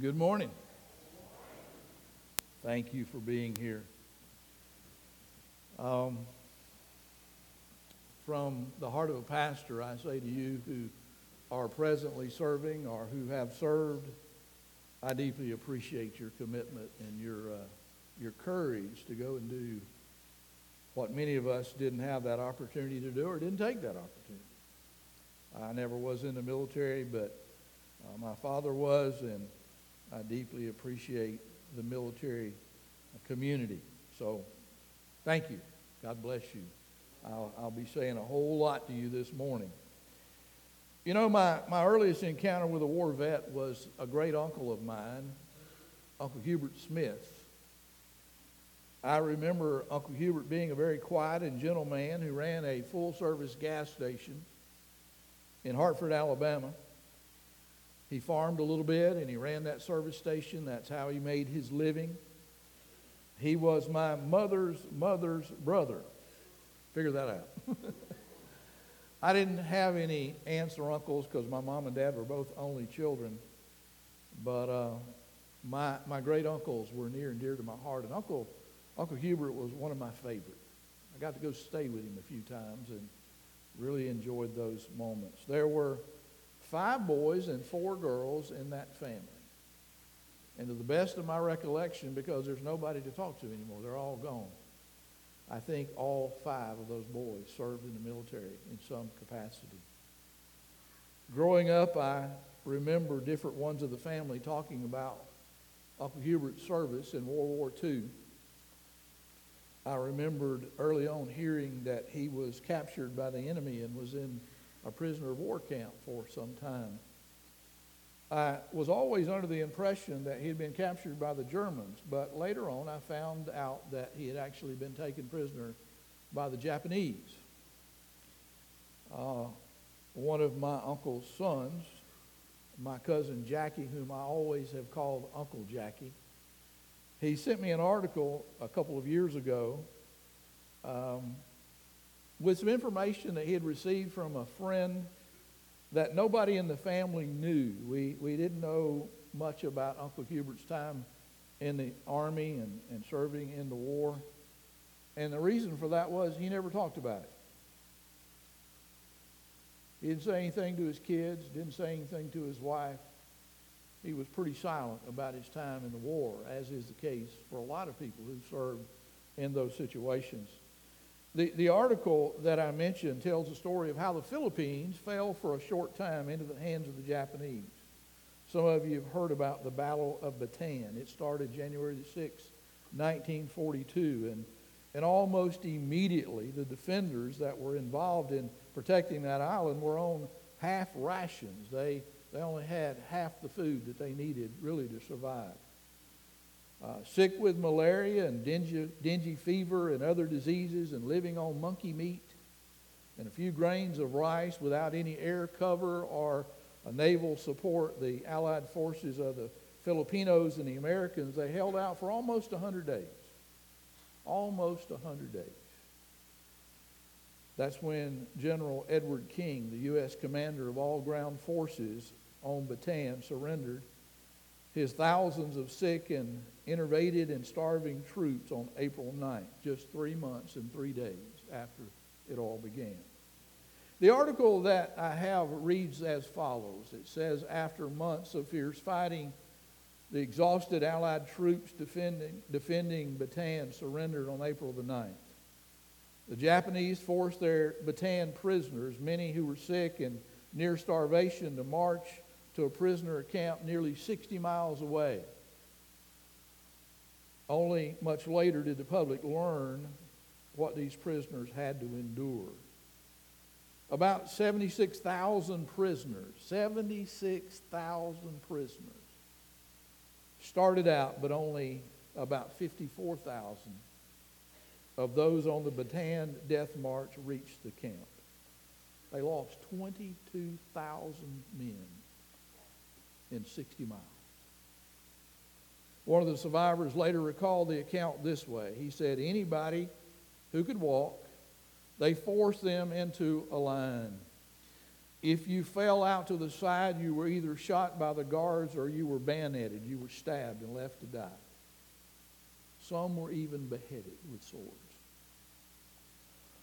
Good morning. Thank you for being here. From the heart of a pastor, I say to you who are presently serving or who have served, I deeply appreciate your commitment and your courage to go and do what many of us didn't have that opportunity to do or didn't take that opportunity. I never was in the military, but my father was, and I deeply appreciate the military community. So thank you. God bless you. I'll be saying a whole lot to you this morning. You know, my earliest encounter with a war vet was a great uncle of mine, Uncle Hubert Smith. I remember Uncle Hubert being a very quiet and gentle man who ran a full-service gas station in Hartford, Alabama. He farmed a little bit, and he ran that service station. That's how he made his living. He was my mother's mother's brother. Figure that out. I didn't have any aunts or uncles because my mom and dad were both only children. But my great uncles were near and dear to my heart. And Uncle Hubert was one of my favorites. I got to go stay with him a few times and really enjoyed those moments. There were 5 boys and 4 girls in that family. And to the best of my recollection, because there's nobody to talk to anymore, they're all gone, I think all 5 of those boys served in the military in some capacity. Growing up, I remember different ones of the family talking about Uncle Hubert's service in World War II. I remembered early on hearing that he was captured by the enemy and was in a prisoner of war camp for some time. I was always under the impression that he had been captured by the Germans, but later on I found out that he had actually been taken prisoner by the Japanese. One of my uncle's sons, my cousin Jackie, whom I always have called Uncle Jackie, he sent me an article a couple of years ago with some information that he had received from a friend that nobody in the family knew. We didn't know much about Uncle Hubert's time in the Army and serving in the war. And the reason for that was he never talked about it. He didn't say anything to his kids, didn't say anything to his wife. He was pretty silent about his time in the war, as is the case for a lot of people who served in those situations. The article that I mentioned tells the story of how the Philippines fell for a short time into the hands of the Japanese. Some of you have heard about the Battle of Bataan. It started January 6, 1942, and almost immediately the defenders that were involved in protecting that island were on half rations. They only had half the food that they needed really to survive. Sick with malaria and dengue fever and other diseases and living on monkey meat and a few grains of rice without any air cover or a naval support, the Allied forces of the Filipinos and the Americans, they held out for almost 100 days. Almost 100 days. That's when General Edward King, the U.S. commander of all ground forces on Bataan, surrendered his thousands of sick and innervated and starving troops on April 9th, just 3 months and 3 days after it all began. The article that I have reads as follows. It says, after months of fierce fighting, the exhausted Allied troops defending Bataan surrendered on April the 9th. The Japanese forced their Bataan prisoners, many who were sick and near starvation, to march to a prisoner camp nearly 60 miles away. Only much later did the public learn what these prisoners had to endure. About 76,000 prisoners started out, but only about 54,000 of those on the Bataan Death March reached the camp. They lost 22,000 men in 60 miles. One of the survivors later recalled the account this way. He said, anybody who could walk, they forced them into a line. If you fell out to the side, you were either shot by the guards or you were bayoneted. You were stabbed and left to die. Some were even beheaded with swords.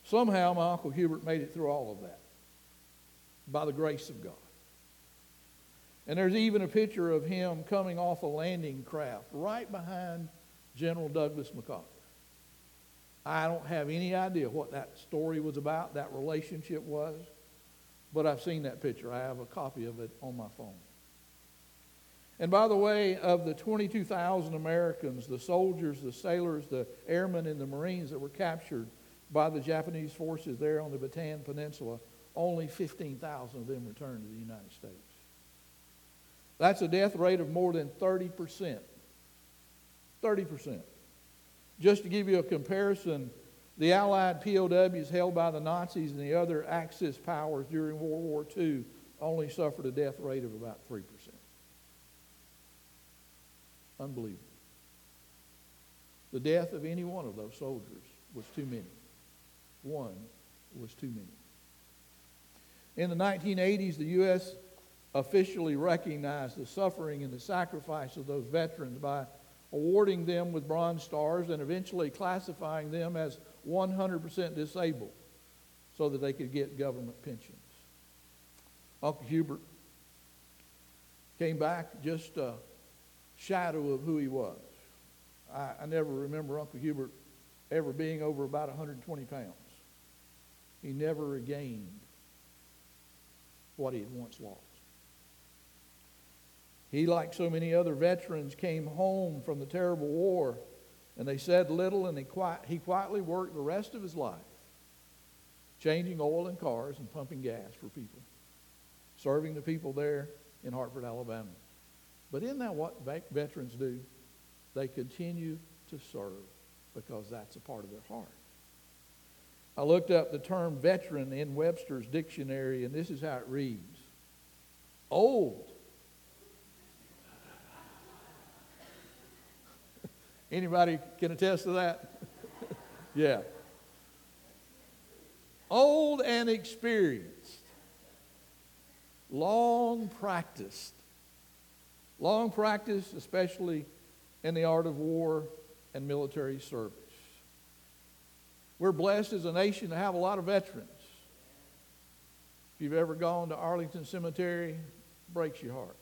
Somehow, my Uncle Hubert made it through all of that by the grace of God. And there's even a picture of him coming off a landing craft right behind General Douglas MacArthur. I don't have any idea what that story was about, that relationship was, but I've seen that picture. I have a copy of it on my phone. And by the way, of the 22,000 Americans, the soldiers, the sailors, the airmen, and the Marines that were captured by the Japanese forces there on the Bataan Peninsula, only 15,000 of them returned to the United States. That's a death rate of more than 30%. 30%. Just to give you a comparison, the Allied POWs held by the Nazis and the other Axis powers during World War II only suffered a death rate of about 3%. Unbelievable. The death of any one of those soldiers was too many. One was too many. In the 1980s, the U.S. officially recognized the suffering and the sacrifice of those veterans by awarding them with Bronze Stars and eventually classifying them as 100% disabled so that they could get government pensions. Uncle Hubert came back just a shadow of who he was. I never remember Uncle Hubert ever being over about 120 pounds. He never regained what he had once lost. He, like so many other veterans, came home from the terrible war, and they said little, and he quietly worked the rest of his life, changing oil in cars and pumping gas for people, serving the people there in Hartford, Alabama. But isn't that what veterans do? They continue to serve because that's a part of their heart. I looked up the term veteran in Webster's dictionary, and this is how it reads. Old. Anybody can attest to that? Yeah. Old and experienced. Long practiced. Long practice, especially in the art of war and military service. We're blessed as a nation to have a lot of veterans. If you've ever gone to Arlington Cemetery, it breaks your heart.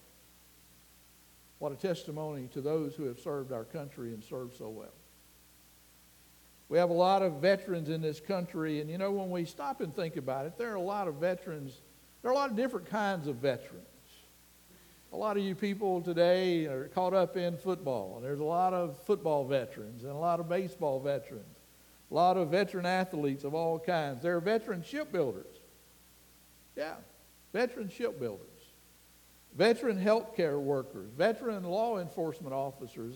What a testimony to those who have served our country and served so well. We have a lot of veterans in this country, and you know, when we stop and think about it, there are a lot of veterans. There are a lot of different kinds of veterans. A lot of you people today are caught up in football. There's a lot of football veterans and a lot of baseball veterans. A lot of veteran athletes of all kinds. There are veteran shipbuilders. Yeah, veteran shipbuilders. Veteran health care workers. Veteran law enforcement officers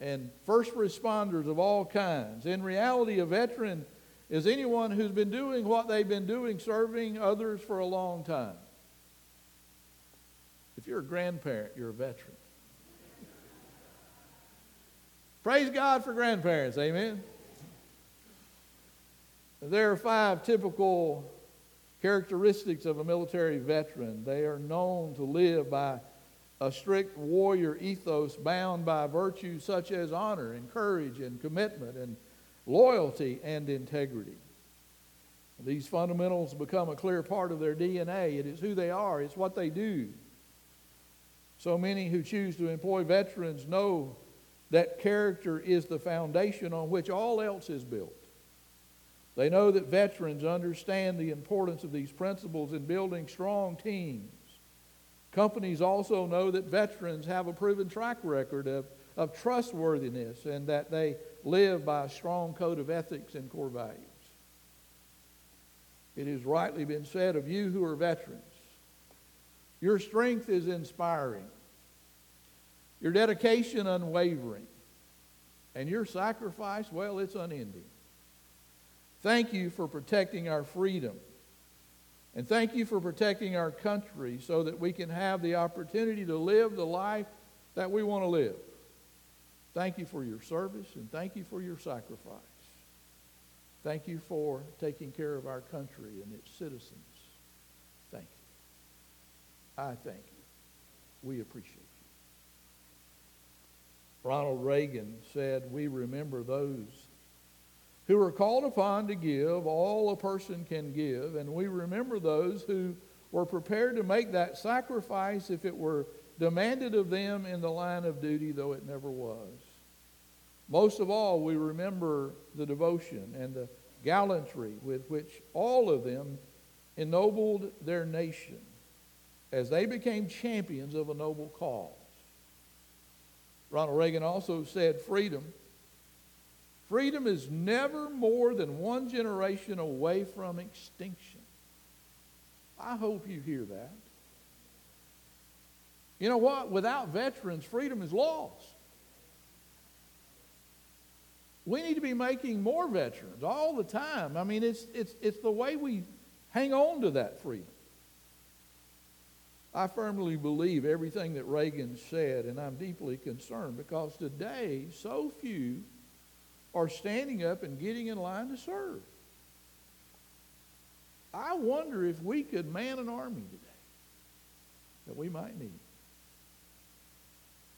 and first responders of all kinds. In reality, a veteran is anyone who's been doing what they've been doing, serving others for a long time. If you're a grandparent, you're a veteran. Praise God for grandparents, amen? There are 5 typical characteristics of a military veteran. They are known to live by a strict warrior ethos bound by virtues such as honor and courage and commitment and loyalty and integrity. These fundamentals become a clear part of their DNA. It is who they are. It's what they do. So many who choose to employ veterans know that character is the foundation on which all else is built. They know that veterans understand the importance of these principles in building strong teams. Companies also know that veterans have a proven track record of trustworthiness and that they live by a strong code of ethics and core values. It has rightly been said of you who are veterans, your strength is inspiring, your dedication unwavering, and your sacrifice, well, it's unending. Thank you for protecting our freedom, and thank you for protecting our country so that we can have the opportunity to live the life that we want to live. Thank you for your service, and thank you for your sacrifice. Thank you for taking care of our country and its citizens. Thank you. I thank you. We appreciate you. Ronald Reagan said, "We remember those who are called upon to give all a person can give, and we remember those who were prepared to make that sacrifice if it were demanded of them in the line of duty, though it never was. Most of all, we remember the devotion and the gallantry with which all of them ennobled their nation as they became champions of a noble cause." Ronald Reagan also said, Freedom is never more than one generation away from extinction. I hope you hear that. You know what? Without veterans, freedom is lost. We need to be making more veterans all the time. I mean, it's the way we hang on to that freedom. I firmly believe everything that Reagan said, and I'm deeply concerned because today so few are standing up and getting in line to serve. I wonder if we could man an army today that we might need.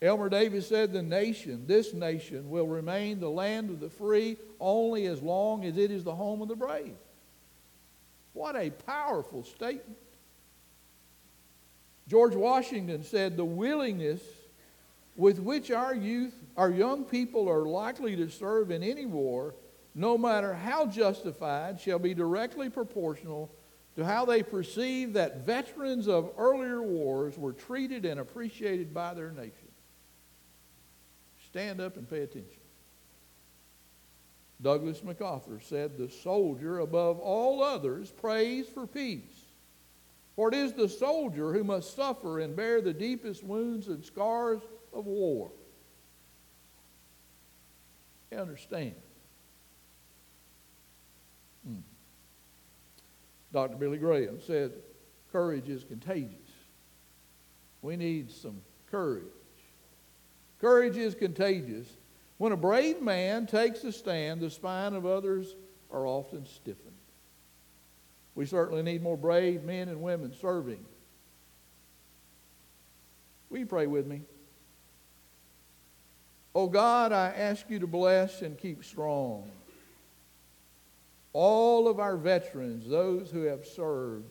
Elmer Davis said, this nation will remain the land of the free only as long as it is the home of the brave. What a powerful statement. George Washington said, the willingness with which our young people are likely to serve in any war, no matter how justified, shall be directly proportional to how they perceive that veterans of earlier wars were treated and appreciated by their nation. Stand up and pay attention. Douglas MacArthur said, the soldier above all others prays for peace, for it is the soldier who must suffer and bear the deepest wounds and scars of war. You understand? Dr. Billy Graham said, courage is contagious. We need some courage. Courage is contagious. When a brave man takes a stand, the spine of others are often stiffened. We certainly need more brave men and women serving. Will you pray with me? Oh God, I ask you to bless and keep strong all of our veterans, those who have served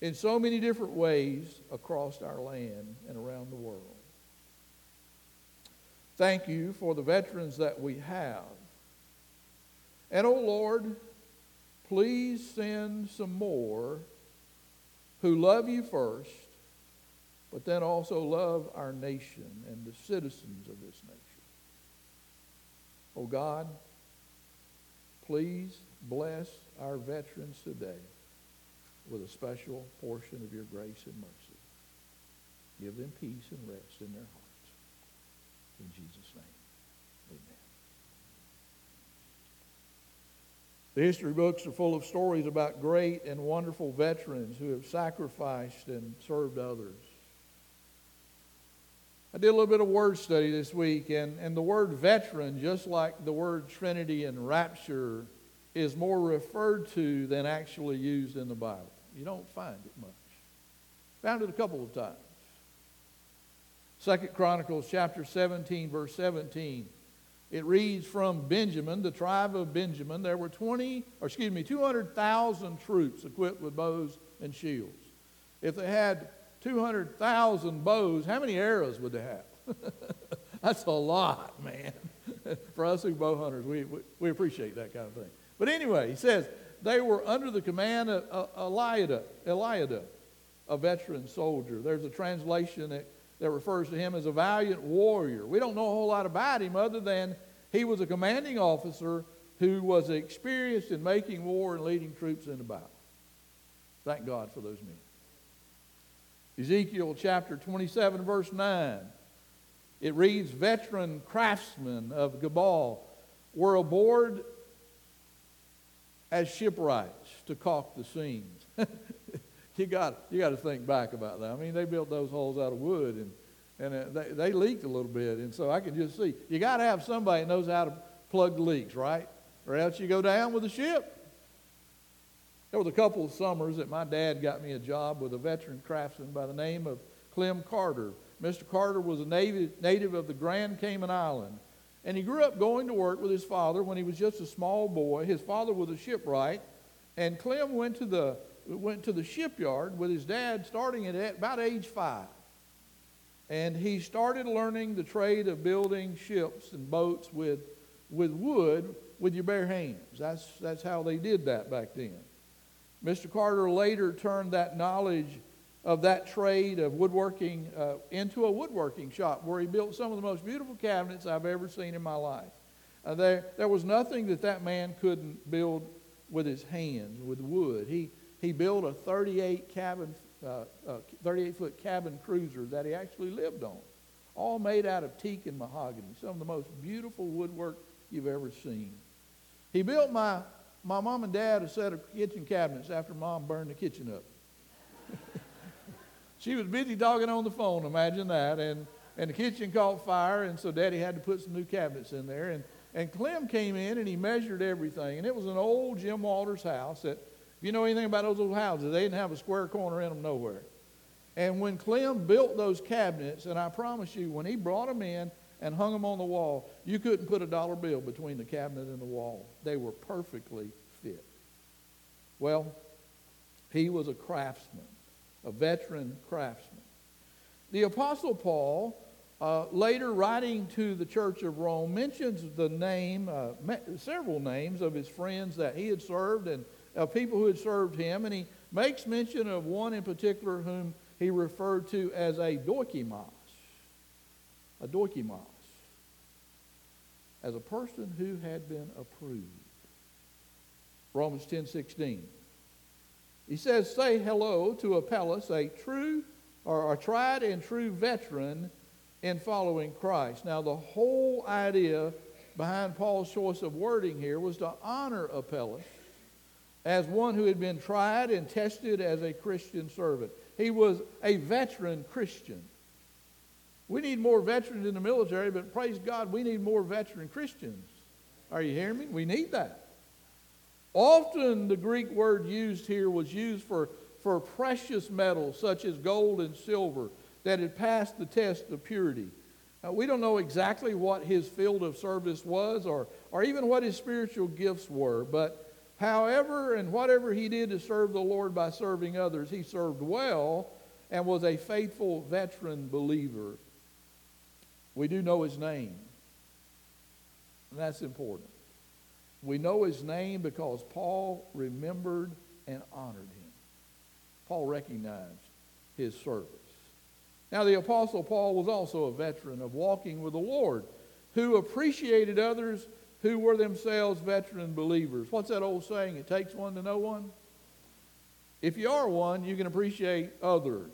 in so many different ways across our land and around the world. Thank you for the veterans that we have. And oh Lord, please send some more who love you first, but then also love our nation and the citizens of this nation. Oh God, please bless our veterans today with a special portion of your grace and mercy. Give them peace and rest in their hearts. In Jesus' name, amen. The history books are full of stories about great and wonderful veterans who have sacrificed and served others. I did a little bit of word study this week, and the word veteran, just like the word Trinity and rapture, is more referred to than actually used in the Bible. You don't find it much. Found it a couple of times. Second Chronicles chapter 17, verse 17. It reads, from Benjamin, the tribe of Benjamin, there were 200,000 troops equipped with bows and shields. If they had 200,000 bows, how many arrows would they have? That's a lot, man. For us who bow hunters, we appreciate that kind of thing. But anyway, he says, they were under the command of Eliada, a veteran soldier. There's a translation that refers to him as a valiant warrior. We don't know a whole lot about him other than he was a commanding officer who was experienced in making war and leading troops into battle. Thank God for those men. Ezekiel chapter 27, verse 9. It reads, veteran craftsmen of Gabal were aboard as shipwrights to caulk the seams. You got to think back about that. I mean, they built those holes out of wood, and they leaked a little bit, and so I can just see. You got to have somebody that knows how to plug leaks, right? Or else you go down with the ship. There was a couple of summers that my dad got me a job with a veteran craftsman by the name of Clem Carter. Mr. Carter was a native of the Grand Cayman Island, and he grew up going to work with his father when he was just a small boy. His father was a shipwright, and Clem went to the shipyard with his dad starting at about age 5. And he started learning the trade of building ships and boats with wood with your bare hands. That's how they did that back then. Mr. Carter later turned that knowledge of that trade of woodworking into a woodworking shop where he built some of the most beautiful cabinets I've ever seen in my life. There was nothing that man couldn't build with his hands, with wood. He built a 38-foot cabin cruiser that he actually lived on, all made out of teak and mahogany, some of the most beautiful woodwork you've ever seen. He built my mom and dad a set of kitchen cabinets after Mom burned the kitchen up. She was busy talking on the phone, imagine that, and the kitchen caught fire, and so Daddy had to put some new cabinets in there. And Clem came in, and he measured everything, and it was an old Jim Walters house that, if you know anything about those old houses, they didn't have a square corner in them nowhere. And when Clem built those cabinets, and I promise you, when he brought them in and hung them on the wall, you couldn't put a dollar bill between the cabinet and the wall. They were perfectly fit. Well, he was a craftsman, a veteran craftsman. The Apostle Paul, later writing to the Church of Rome, mentions the name, several names of his friends that he had served and of people who had served him, and he makes mention of one in particular whom he referred to as a doikimos. A doikimos. As a person who had been approved. Romans 10:16. He says, "Say hello to Apelles, a tried and true veteran in following Christ." Now the whole idea behind Paul's choice of wording here was to honor Apelles as one who had been tried and tested as a Christian servant. He was a veteran Christian. We need more veterans in the military, but praise God, we need more veteran Christians. Are you hearing me? We need that. Often the Greek word used here was used for precious metals such as gold and silver that had passed the test of purity. Now, we don't know exactly what his field of service was or even what his spiritual gifts were, but however and whatever he did to serve the Lord by serving others, he served well and was a faithful veteran believer. We do know his name, and that's important. We know his name because Paul remembered and honored him. Paul recognized his service. Now, the Apostle Paul was also a veteran of walking with the Lord who appreciated others who were themselves veteran believers. What's that old saying? It takes one to know one. If you are one, you can appreciate others.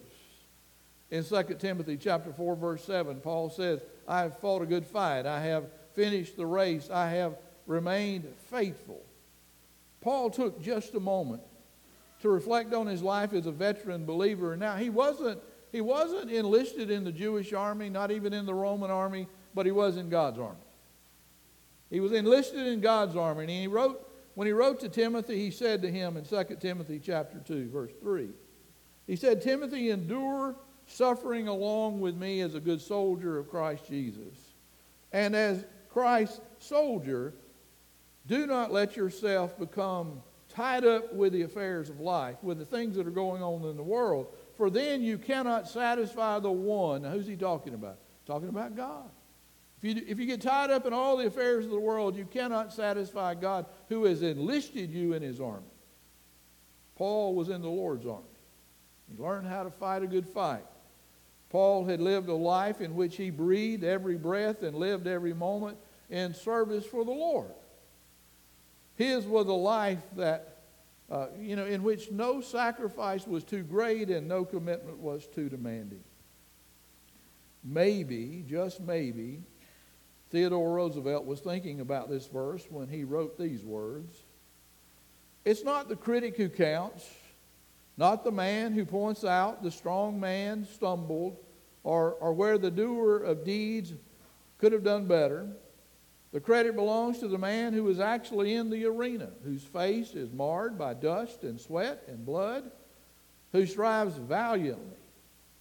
In 2 Timothy chapter 4, verse 7, Paul says, "I have fought a good fight. I have finished the race. I have remained faithful." Paul took just a moment to reflect on his life as a veteran believer. Now, he wasn't enlisted in the Jewish army, not even in the Roman army, but he was in God's army. He was enlisted in God's army, and when he wrote to Timothy, he said to him in 2 Timothy chapter 2, verse 3, he said, "Timothy, endure suffering along with me as a good soldier of Christ Jesus. And as Christ's soldier, do not let yourself become tied up with the affairs of life, with the things that are going on in the world, for then you cannot satisfy the one." Now, who's he talking about? Talking about God. If you get tied up in all the affairs of the world, you cannot satisfy God who has enlisted you in his army. Paul was in the Lord's army. He learned how to fight a good fight. Paul had lived a life in which he breathed every breath and lived every moment in service for the Lord. His was a life that, in which no sacrifice was too great and no commitment was too demanding. Maybe, just maybe, Theodore Roosevelt was thinking about this verse when he wrote these words. "It's not the critic who counts, not the man who points out the strong man stumbled or where the doer of deeds could have done better. The credit belongs to the man who is actually in the arena, whose face is marred by dust and sweat and blood, who strives valiantly,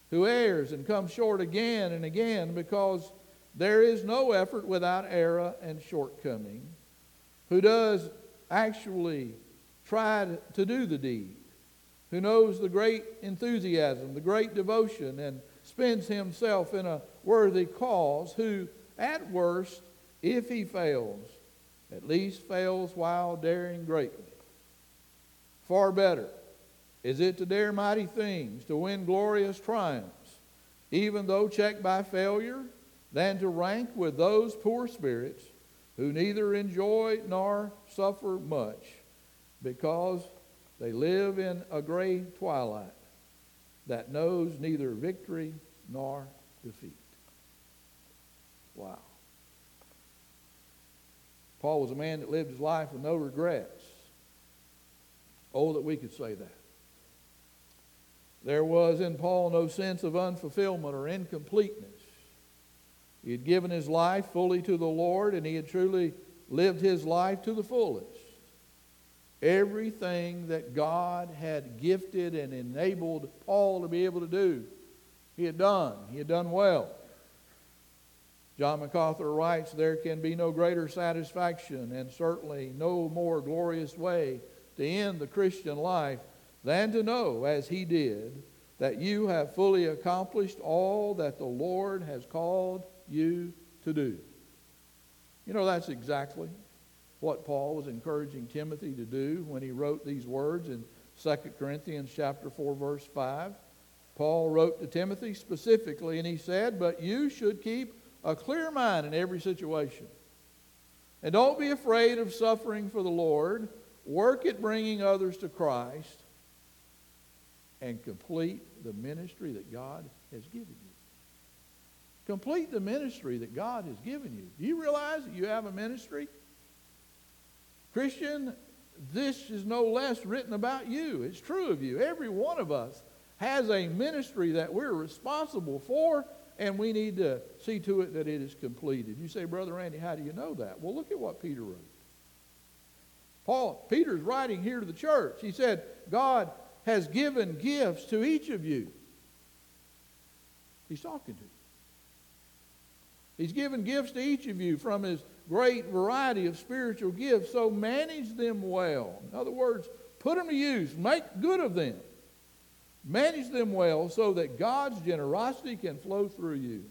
who errs and comes short again and again, because there is no effort without error and shortcoming, who does actually try to do the deed, who knows the great enthusiasm, the great devotion, and spends himself in a worthy cause, who at worst, if he fails, at least fails while daring greatly. Far better is it to dare mighty things, to win glorious triumphs, even though checked by failure, than to rank with those poor spirits who neither enjoy nor suffer much, because they live in a gray twilight that knows neither victory nor defeat. Wow. Paul was a man that lived his life with no regrets. Oh, that we could say that. There was in Paul no sense of unfulfillment or incompleteness. He had given his life fully to the Lord, and he had truly lived his life to the fullest. Everything that God had gifted and enabled Paul to be able to do, he had done. He had done well. John MacArthur writes, "There can be no greater satisfaction and certainly no more glorious way to end the Christian life than to know, as he did, that you have fully accomplished all that the Lord has called you to do." You know, that's exactly what Paul was encouraging Timothy to do when he wrote these words in 2 Corinthians chapter 4, verse 5. Paul wrote to Timothy specifically, and he said, "But you should keep a clear mind in every situation. And don't be afraid of suffering for the Lord. Work at bringing others to Christ, and complete the ministry that God has given you." Complete the ministry that God has given you. Do you realize that you have a ministry? Christian, this is no less written about you. It's true of you. Every one of us has a ministry that we're responsible for, and we need to see to it that it is completed. You say, "Brother Randy, how do you know that?" Well, look at what Peter wrote. Peter's writing here to the church. He said, "God has given gifts to each of you." He's talking to you. He's given gifts to each of you from his great variety of spiritual gifts, so manage them well. In other words, put them to use. Make good of them. Manage them well so that God's generosity can flow through you. He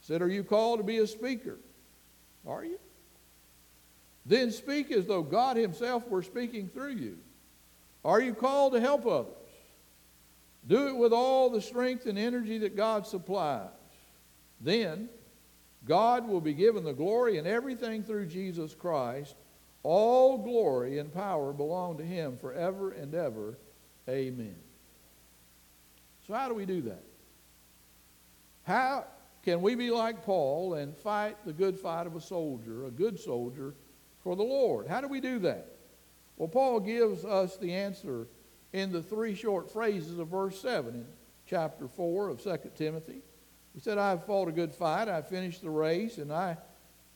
said, "Are you called to be a speaker?" Are you? Then speak as though God himself were speaking through you. Are you called to help others? Do it with all the strength and energy that God supplies. Then God will be given the glory in everything through Jesus Christ. All glory and power belong to him forever and ever. Amen. So how do we do that? How can we be like Paul and fight the good fight of a good soldier for the Lord? How do we do that? Well, Paul gives us the answer in the three short phrases of verse 7 in chapter 4 of 2 Timothy. He said, "I have fought a good fight, I finished the race, and I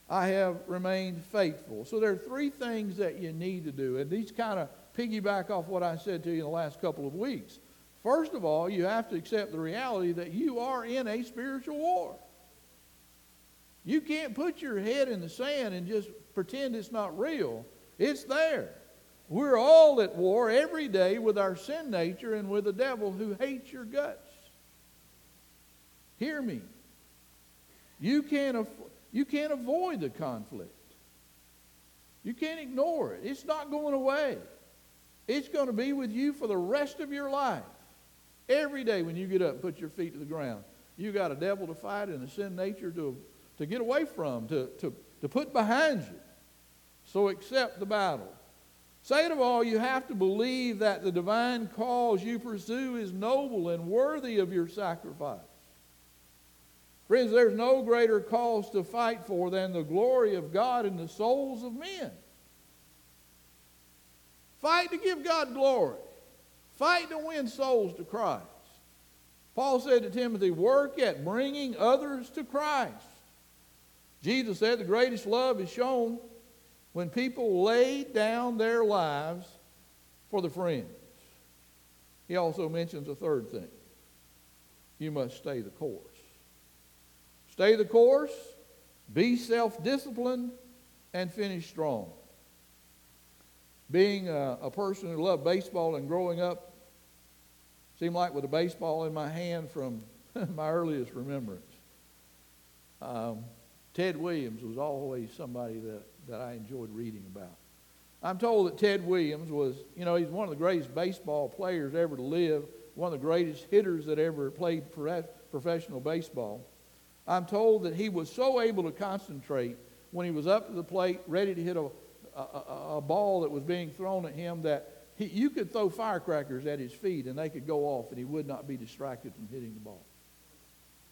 have remained faithful." So there are three things that you need to do, and these kind of piggyback off what I said to you in the last couple of weeks. First of all, you have to accept the reality that you are in a spiritual war. You can't put your head in the sand and just pretend it's not real. It's there. We're all at war every day with our sin nature and with the devil who hates your guts. Hear me. You can't avoid the conflict. You can't ignore it. It's not going away. It's going to be with you for the rest of your life. Every day when you get up and put your feet to the ground, you got a devil to fight and a sin nature to get away from, to put behind you. So accept the battle. Second of all, you have to believe that the divine cause you pursue is noble and worthy of your sacrifice. Friends, there's no greater cause to fight for than the glory of God in the souls of men. Fight to give God glory. Fight to win souls to Christ. Paul said to Timothy, work at bringing others to Christ. Jesus said the greatest love is shown when people lay down their lives for their friends. He also mentions a third thing. You must stay the course. Stay the course, be self-disciplined, and finish strong. Being a person who loved baseball and growing up, seemed like with a baseball in my hand from my earliest remembrance. Ted Williams was always somebody that I enjoyed reading about. I'm told that Ted Williams was, he's one of the greatest baseball players ever to live, one of the greatest hitters that ever played professional baseball. I'm told that he was so able to concentrate when he was up to the plate, ready to hit a ball that was being thrown at him, that you could throw firecrackers at his feet and they could go off and he would not be distracted from hitting the ball.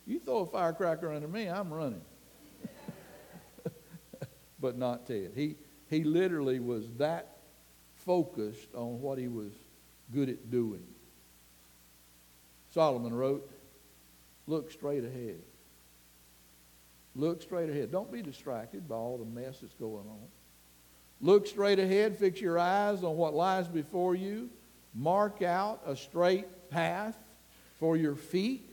You throw a firecracker under me, I'm running. But not Ted. He literally was that focused on what he was good at doing. Solomon wrote, look straight ahead. Look straight ahead. Don't be distracted by all the mess that's going on. Look straight ahead. Fix your eyes on what lies before you. Mark out a straight path for your feet.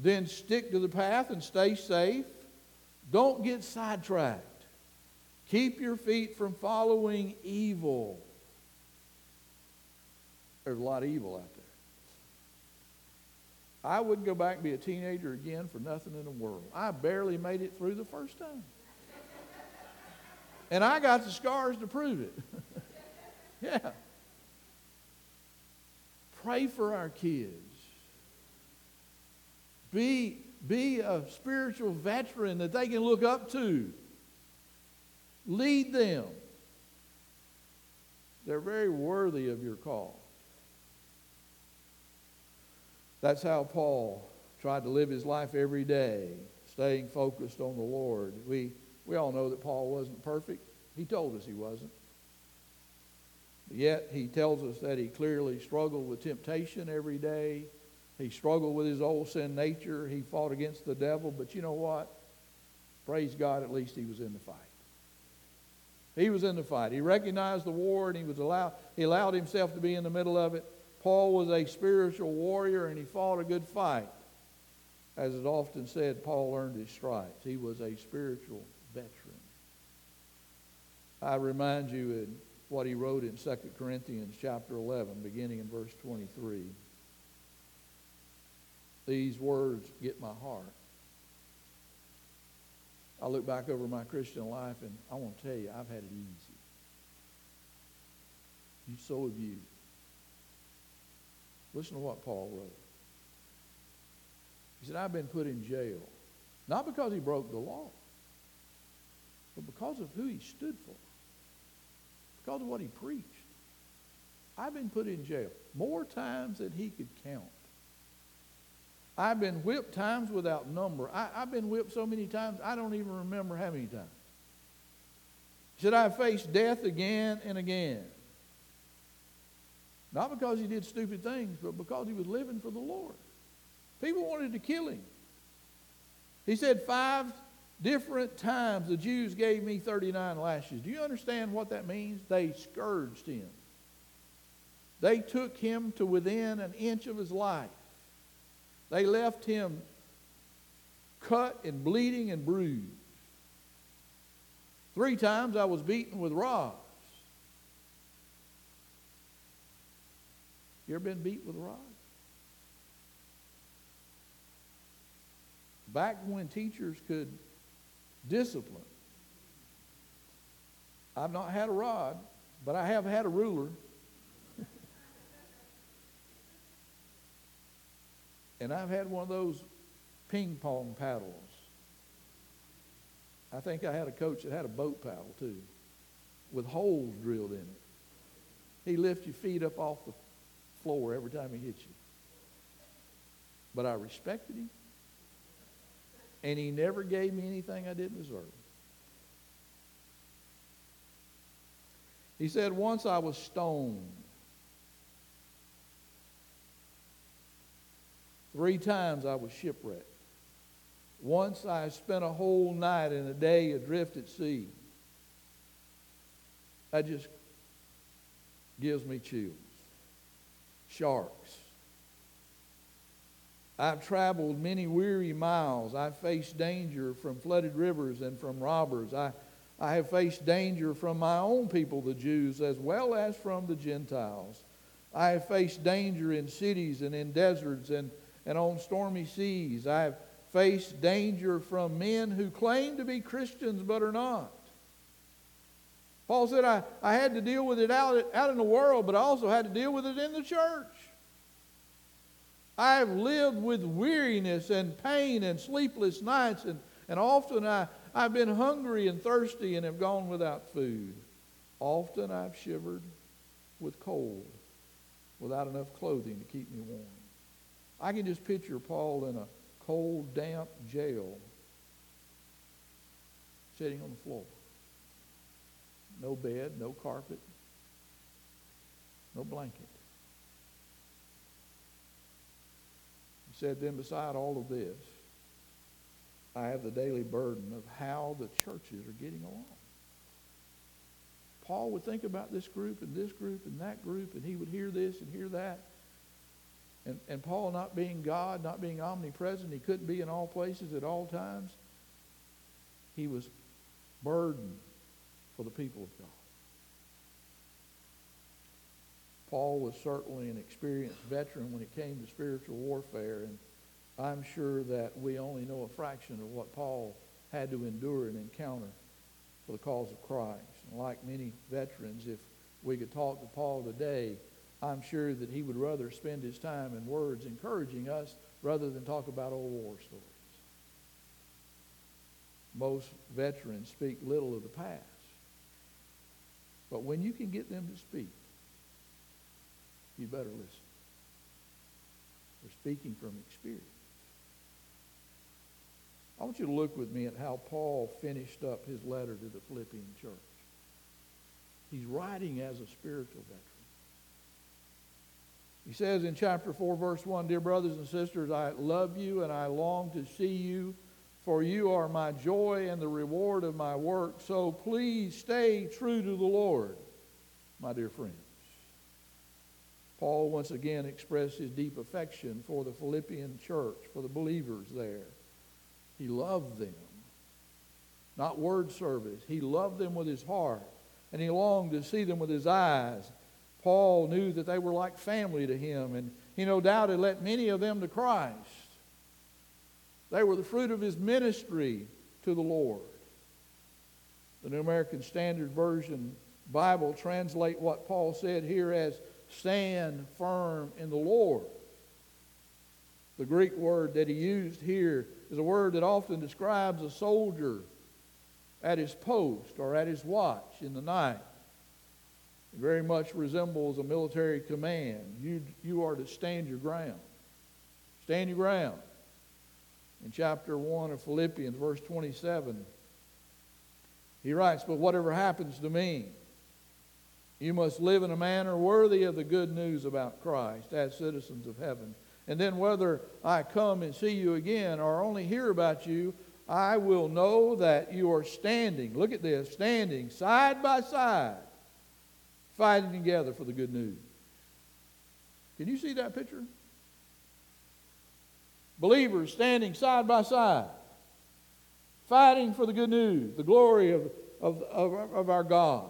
Then stick to the path and stay safe. Don't get sidetracked. Keep your feet from following evil. There's a lot of evil out there. I wouldn't go back and be a teenager again for nothing in the world. I barely made it through the first time. And I got the scars to prove it. Yeah. Pray for our kids. Be a spiritual veteran that they can look up to. Lead them. They're very worthy of your call. That's how Paul tried to live his life every day, staying focused on the Lord. We all know that Paul wasn't perfect. He told us he wasn't. But yet he tells us that he clearly struggled with temptation every day. He struggled with his old sin nature. He fought against the devil. But you know what? Praise God, at least he was in the fight. He was in the fight. He recognized the war and he allowed himself to be in the middle of it. Paul was a spiritual warrior and he fought a good fight. As is often said, Paul earned his stripes. He was a spiritual veteran. I remind you in what he wrote in 2 Corinthians chapter 11, beginning in verse 23. These words get my heart. I look back over my Christian life, and I want to tell you, I've had it easy. And so have you. Listen to what Paul wrote. He said, I've been put in jail, not because he broke the law, but because of who he stood for, because of what he preached. I've been put in jail more times than he could count. I've been whipped times without number. I've been whipped so many times, I don't even remember how many times. He said, I faced death again and again. Not because he did stupid things, but because he was living for the Lord. People wanted to kill him. He said, 5 different times the Jews gave me 39 lashes. Do you understand what that means? They scourged him. They took him to within an inch of his life. They left him cut and bleeding and bruised. 3 times I was beaten with rods. You ever been beat with rods? Back when teachers could discipline. I've not had a rod, but I have had a ruler. And I've had one of those ping pong paddles. I think I had a coach that had a boat paddle too, with holes drilled in it. He lifts your feet up off the floor every time he hits you. But I respected him, and he never gave me anything I didn't deserve. He said, once I was stoned. 3 times I was shipwrecked. Once I spent a whole night and a day adrift at sea. That just gives me chills. Sharks. I've traveled many weary miles. I faced danger from flooded rivers and from robbers. I have faced danger from my own people, the Jews, as well as from the Gentiles. I have faced danger in cities and in deserts and on stormy seas. I have faced danger from men who claim to be Christians but are not. Paul said, I had to deal with it out in the world, but I also had to deal with it in the church. I have lived with weariness and pain and sleepless nights, and often I've been hungry and thirsty and have gone without food. Often I've shivered with cold without enough clothing to keep me warm. I can just picture Paul in a cold, damp jail sitting on the floor. No bed, no carpet, no blanket. He said, then beside all of this, I have the daily burden of how the churches are getting along. Paul would think about this group and that group, and he would hear this and hear that. And Paul, not being God, not being omnipresent, he couldn't be in all places at all times. He was burdened for the people of God. Paul was certainly an experienced veteran when it came to spiritual warfare, and I'm sure that we only know a fraction of what Paul had to endure and encounter for the cause of Christ. And like many veterans, if we could talk to Paul today, I'm sure that he would rather spend his time in words encouraging us rather than talk about old war stories. Most veterans speak little of the past. But when you can get them to speak, you better listen. They're speaking from experience. I want you to look with me at how Paul finished up his letter to the Philippian church. He's writing as a spiritual veteran. He says in chapter 4, verse 1, Dear brothers and sisters, I love you and I long to see you, for you are my joy and the reward of my work. So please stay true to the Lord, my dear friends. Paul once again expressed his deep affection for the Philippian church, for the believers there. He loved them. Not word service. He loved them with his heart, and he longed to see them with his eyes. Paul knew that they were like family to him, and he no doubt had led many of them to Christ. They were the fruit of his ministry to the Lord. The New American Standard Version Bible translates what Paul said here as stand firm in the Lord. The Greek word that he used here is a word that often describes a soldier at his post or at his watch in the night. It very much resembles a military command. You are to stand your ground. Stand your ground. In chapter 1 of Philippians, verse 27, he writes, But whatever happens to me, you must live in a manner worthy of the good news about Christ as citizens of heaven. And then whether I come and see you again or only hear about you, I will know that you are standing, look at this, standing side by side, fighting together for the good news. Can you see that picture? Believers standing side by side, fighting for the good news, the glory of our God.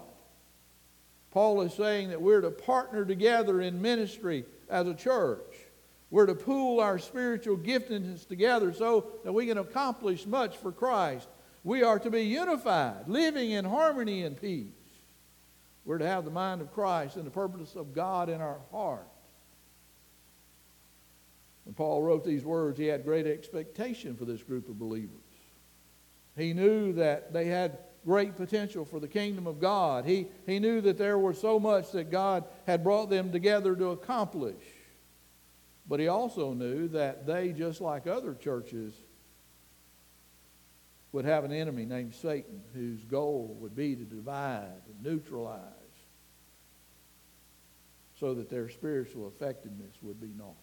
Paul is saying that we're to partner together in ministry as a church. We're to pool our spiritual giftedness together so that we can accomplish much for Christ. We are to be unified, living in harmony and peace. We're to have the mind of Christ and the purpose of God in our heart. When Paul wrote these words, he had great expectation for this group of believers. He knew that they had great potential for the kingdom of God. He knew that there was so much that God had brought them together to accomplish. But he also knew that they, just like other churches, would have an enemy named Satan, whose goal would be to divide and neutralize so that their spiritual effectiveness would be naught.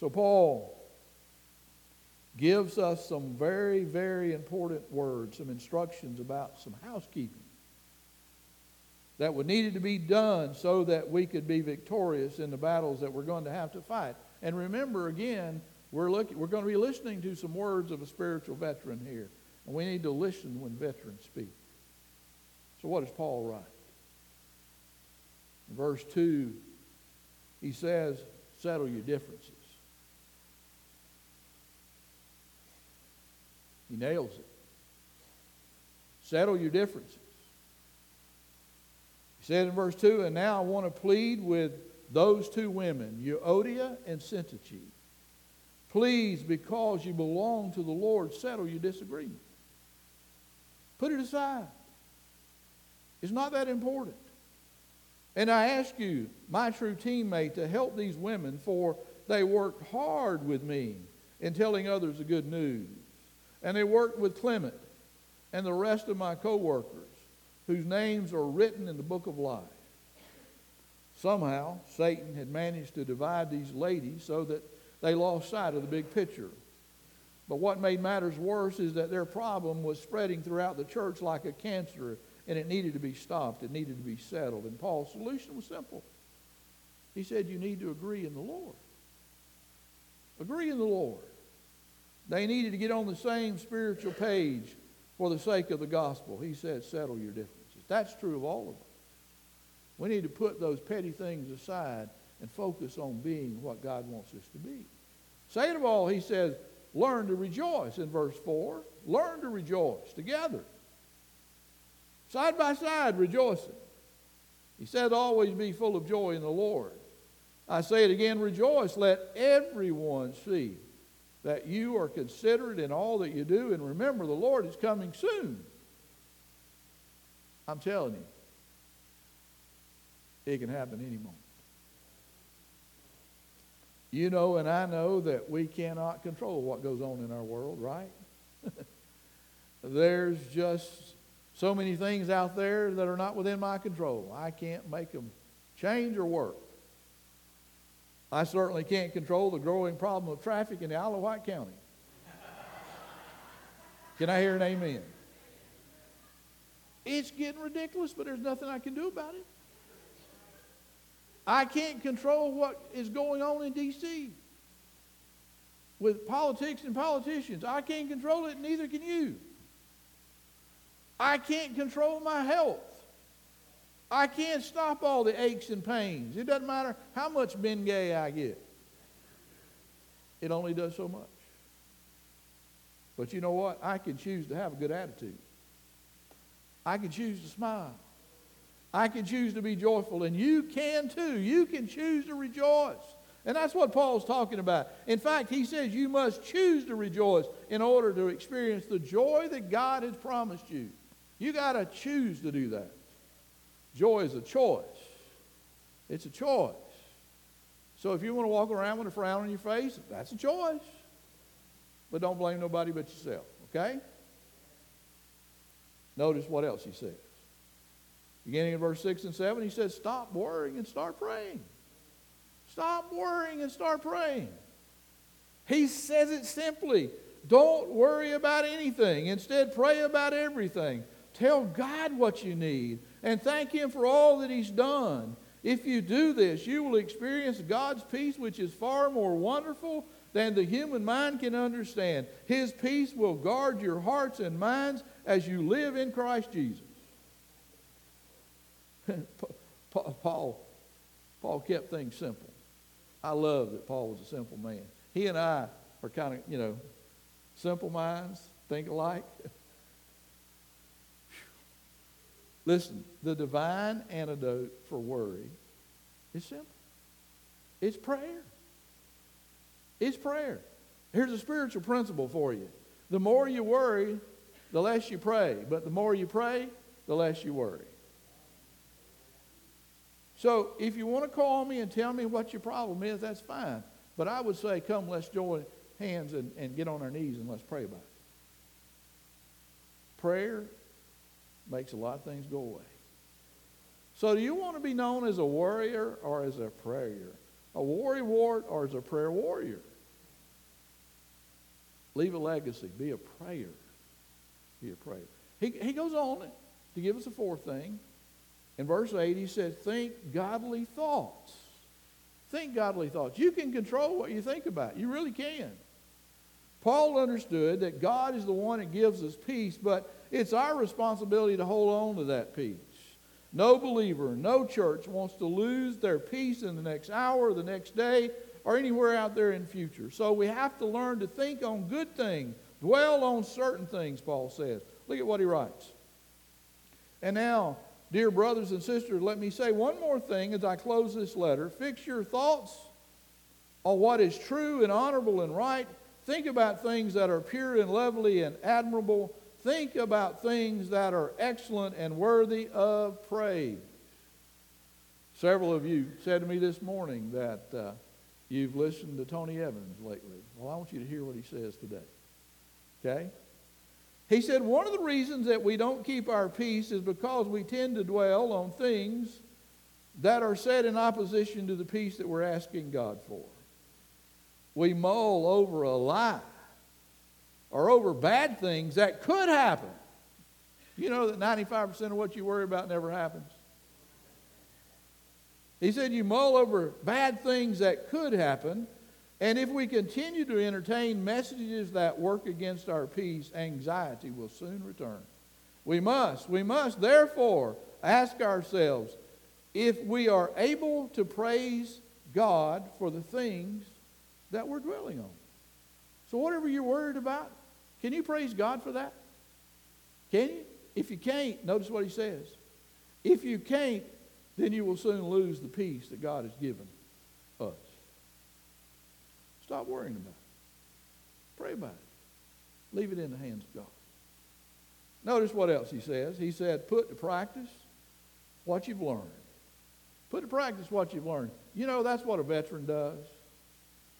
So Paul gives us some very, very important words, some instructions about some housekeeping that would needed to be done so that we could be victorious in the battles that we're going to have to fight. And remember, again, we're going to be listening to some words of a spiritual veteran here. And we need to listen when veterans speak. So what does Paul write? In verse 2, he says, settle your differences. He nails it. Settle your differences. He said in verse 2, and now I want to plead with those two women, Euodia and Syntyche. Please, because you belong to the Lord, settle your disagreement. Put it aside. It's not that important. And I ask you, my true teammate, to help these women, for they worked hard with me in telling others the good news. And they worked with Clement and the rest of my co-workers, whose names are written in the book of life. Somehow, Satan had managed to divide these ladies so that they lost sight of the big picture. But what made matters worse is that their problem was spreading throughout the church like a cancer, and it needed to be stopped. It needed to be settled. And Paul's solution was simple. He said, you need to agree in the Lord. Agree in the Lord. They needed to get on the same spiritual page for the sake of the gospel. He said, settle your differences. That's true of all of us. We need to put those petty things aside and focus on being what God wants us to be. Second of all, he says, learn to rejoice in verse 4. Learn to rejoice together. Side by side, rejoicing. He said, always be full of joy in the Lord. I say it again, rejoice. Let everyone see that you are considerate in all that you do. And remember, the Lord is coming soon. I'm telling you, it can happen any moment. You know and I know that we cannot control what goes on in our world, right? There's just so many things out there that are not within my control. I can't make them change or work. I certainly can't control the growing problem of traffic in the Isle of Wight County. Can I hear an amen? It's getting ridiculous, but there's nothing I can do about it. I can't control what is going on in D.C. with politics and politicians. I can't control it, neither can you. I can't control my health. I can't stop all the aches and pains. It doesn't matter how much Bengay I get. It only does so much. But you know what? I can choose to have a good attitude. I can choose to smile. I can choose to be joyful. And you can too. You can choose to rejoice. And that's what Paul's talking about. In fact, he says you must choose to rejoice in order to experience the joy that God has promised you. You got to choose to do that. Joy is a choice. It's a choice. So if you want to walk around with a frown on your face, that's a choice. But don't blame nobody but yourself, okay? Notice what else he says. Beginning in verse 6 and 7, he says, stop worrying and start praying. Stop worrying and start praying. He says it simply. Don't worry about anything. Instead, pray about everything. Tell God what you need and thank Him for all that He's done. If you do this, you will experience God's peace, which is far more wonderful than the human mind can understand. His peace will guard your hearts and minds as you live in Christ Jesus. Paul kept things simple. I love that Paul was a simple man. He and I are kind of, you know, simple minds, think alike. Listen, the divine antidote for worry is simple. It's prayer. It's prayer. Here's a spiritual principle for you. The more you worry, the less you pray. But the more you pray, the less you worry. So if you want to call me and tell me what your problem is, that's fine. But I would say, come, let's join hands and get on our knees and let's pray about it. Prayer makes a lot of things go away. So do you want to be known as a warrior or as a prayer? A worrywart or as a prayer warrior? Leave a legacy. Be a prayer. Be a prayer. He goes on to give us a fourth thing. In verse 8, he said, think godly thoughts. Think godly thoughts. You can control what you think about. You really can. Paul understood that God is the one that gives us peace, but it's our responsibility to hold on to that peace. No believer, no church wants to lose their peace in the next hour, the next day, or anywhere out there in the future. So we have to learn to think on good things, dwell on certain things, Paul says. Look at what he writes. And now, dear brothers and sisters, let me say one more thing as I close this letter. Fix your thoughts on what is true and honorable and right. Think about things that are pure and lovely and admirable. Think about things that are excellent and worthy of praise. Several of you said to me this morning that you've listened to Tony Evans lately. Well, I want you to hear what he says today. Okay? He said, one of the reasons that we don't keep our peace is because we tend to dwell on things that are set in opposition to the peace that we're asking God for. We mull over a lie or over bad things that could happen. You know that 95% of what you worry about never happens? He said you mull over bad things that could happen, and if we continue to entertain messages that work against our peace, anxiety will soon return. We must therefore ask ourselves if we are able to praise God for the things that we're dwelling on. So whatever you're worried about, can you praise God for that? Can you? If you can't, notice what he says. If you can't, then you will soon lose the peace that God has given us. Stop worrying about it. Pray about it. Leave it in the hands of God. Notice what else he says. He said, put to practice what you've learned. Put to practice what you've learned. You know, that's what a veteran does.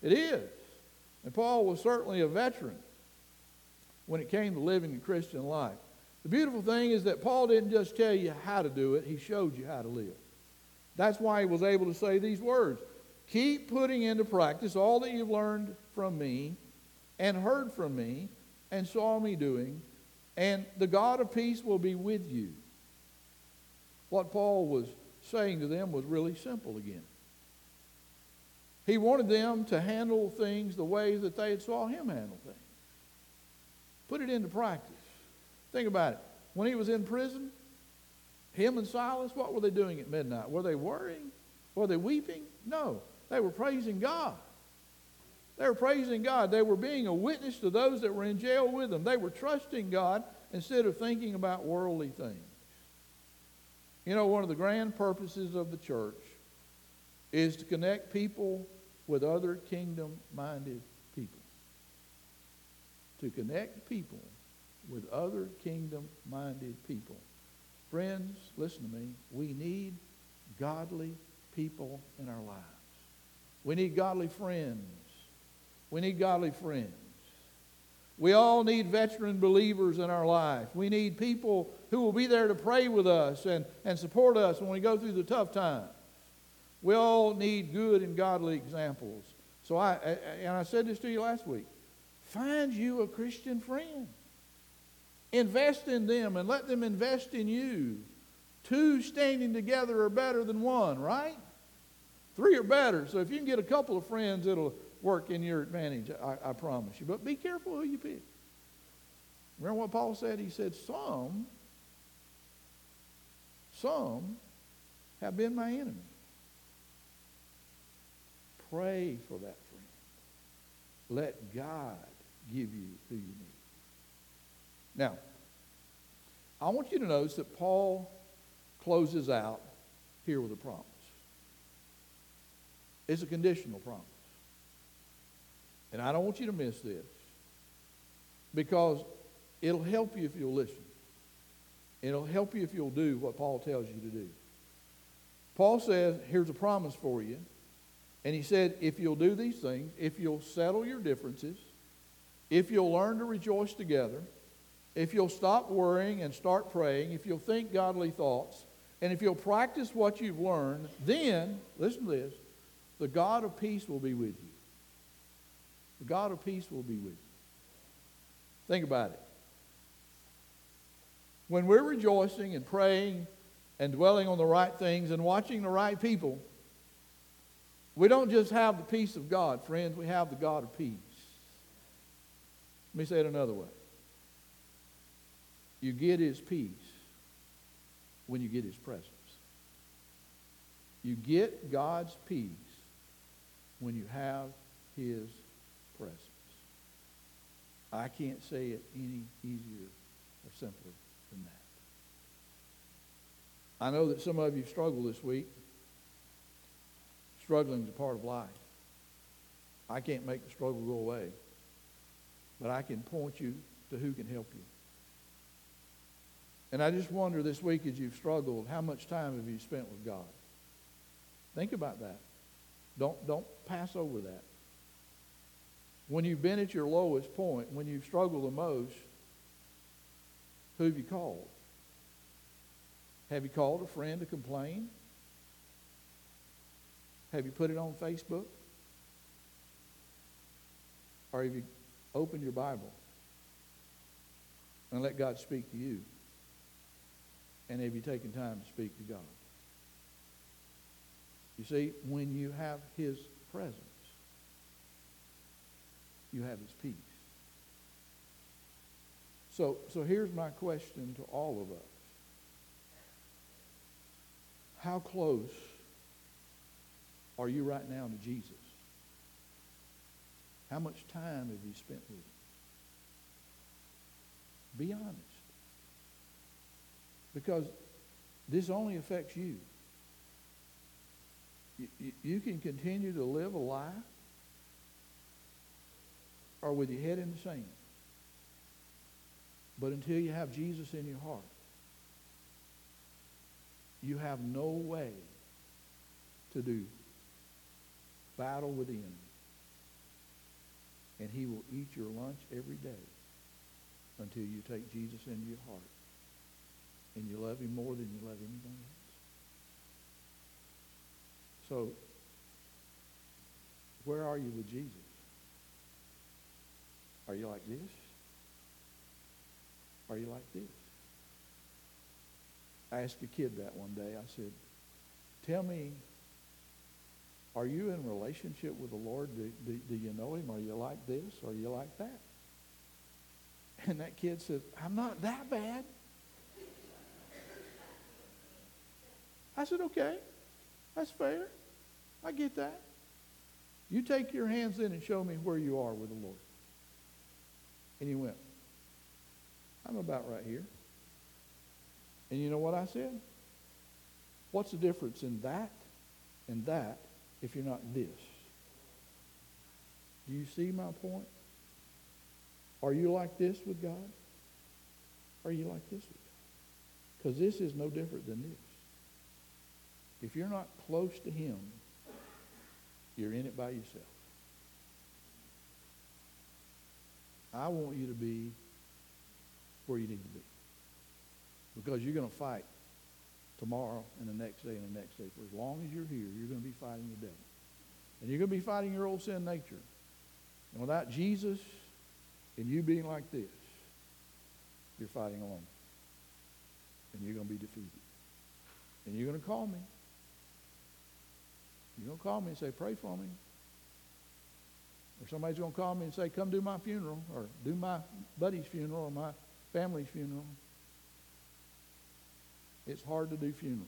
It is. And Paul was certainly a veteran when it came to living the Christian life. The beautiful thing is that Paul didn't just tell you how to do it. He showed you how to live. That's why he was able to say these words. Keep putting into practice all that you've learned from me and heard from me and saw me doing, and the God of peace will be with you. What Paul was saying to them was really simple again. He wanted them to handle things the way that they had saw him handle things. Put it into practice. Think about it. When he was in prison, him and Silas, what were they doing at midnight? Were they worrying? Were they weeping? No. They were praising God. They were praising God. They were being a witness to those that were in jail with them. They were trusting God instead of thinking about worldly things. You know, one of the grand purposes of the church is to connect people with other kingdom-minded people. To connect people with other kingdom-minded people. Friends, listen to me. We need godly people in our lives. We need godly friends. We need godly friends. We all need veteran believers in our life. We need people who will be there to pray with us and support us when we go through the tough times. We all need good and godly examples. So I said this to you last week. Find you a Christian friend. Invest in them and let them invest in you. Two standing together are better than one, right? Three are better. So if you can get a couple of friends, it'll work in your advantage, I promise you. But be careful who you pick. Remember what Paul said? He said, some have been my enemy. Pray for that friend. Let God give you who you need. Now, I want you to notice that Paul closes out here with a promise. It's a conditional promise. And I don't want you to miss this because it'll help you if you'll listen. It'll help you if you'll do what Paul tells you to do. Paul says, here's a promise for you. And he said, if you'll do these things, if you'll settle your differences, if you'll learn to rejoice together, if you'll stop worrying and start praying, if you'll think godly thoughts, and if you'll practice what you've learned, then, listen to this, the God of peace will be with you. The God of peace will be with you. Think about it. When we're rejoicing and praying and dwelling on the right things and watching the right people, we don't just have the peace of God, friends. We have the God of peace. Let me say it another way. You get His peace when you get His presence. You get God's peace when you have His presence. I can't say it any easier or simpler than that. I know that some of you struggle this week. Struggling is a part of life. I can't make the struggle go away, but I can point you to who can help you. And I just wonder this week, as you've struggled, how much time have you spent with God? Think about that. Don't pass over that. When you've been at your lowest point, when you've struggled the most, who have you called? Have you called a friend to complain? Have you put it on Facebook? Or have you opened your Bible and let God speak to you? And have you taken time to speak to God? You see, when you have His presence, you have His peace. So here's my question to all of us. How close are you right now to Jesus? How much time have you spent with Him? Be honest. Because this only affects you. You can continue to live a lie or with your head in the sand. But until you have Jesus in your heart, you have no way to do battle with the enemy. And he will eat your lunch every day until you take Jesus into your heart and you love Him more than you love anybody else. So, where are you with Jesus? Are you like this? Are you like this? I asked a kid that one day. I said, tell me, are you in relationship with the Lord? Do you know Him? Are you like this? Are you like that? And that kid says, I'm not that bad. I said, okay, that's fair. I get that. You take your hands in and show me where you are with the Lord. And he went, I'm about right here. And you know what I said? What's the difference in that and that if you're not this? Do you see my point? Are you like this with God? Are you like this with God? Because this is no different than this. If you're not close to Him, you're in it by yourself. I want you to be where you need to be. Because you're going to fight tomorrow and the next day and the next day. For as long as you're here, you're going to be fighting the devil. And you're going to be fighting your old sin nature. And without Jesus and you being like this, you're fighting alone. And you're going to be defeated. And you're going to call me. You're going to call me and say, pray for me. Or somebody's going to call me and say, come do my funeral, or do my buddy's funeral, or my family's funeral. It's hard to do funerals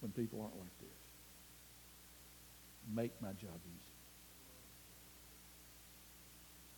when people aren't like this. Make my job easy.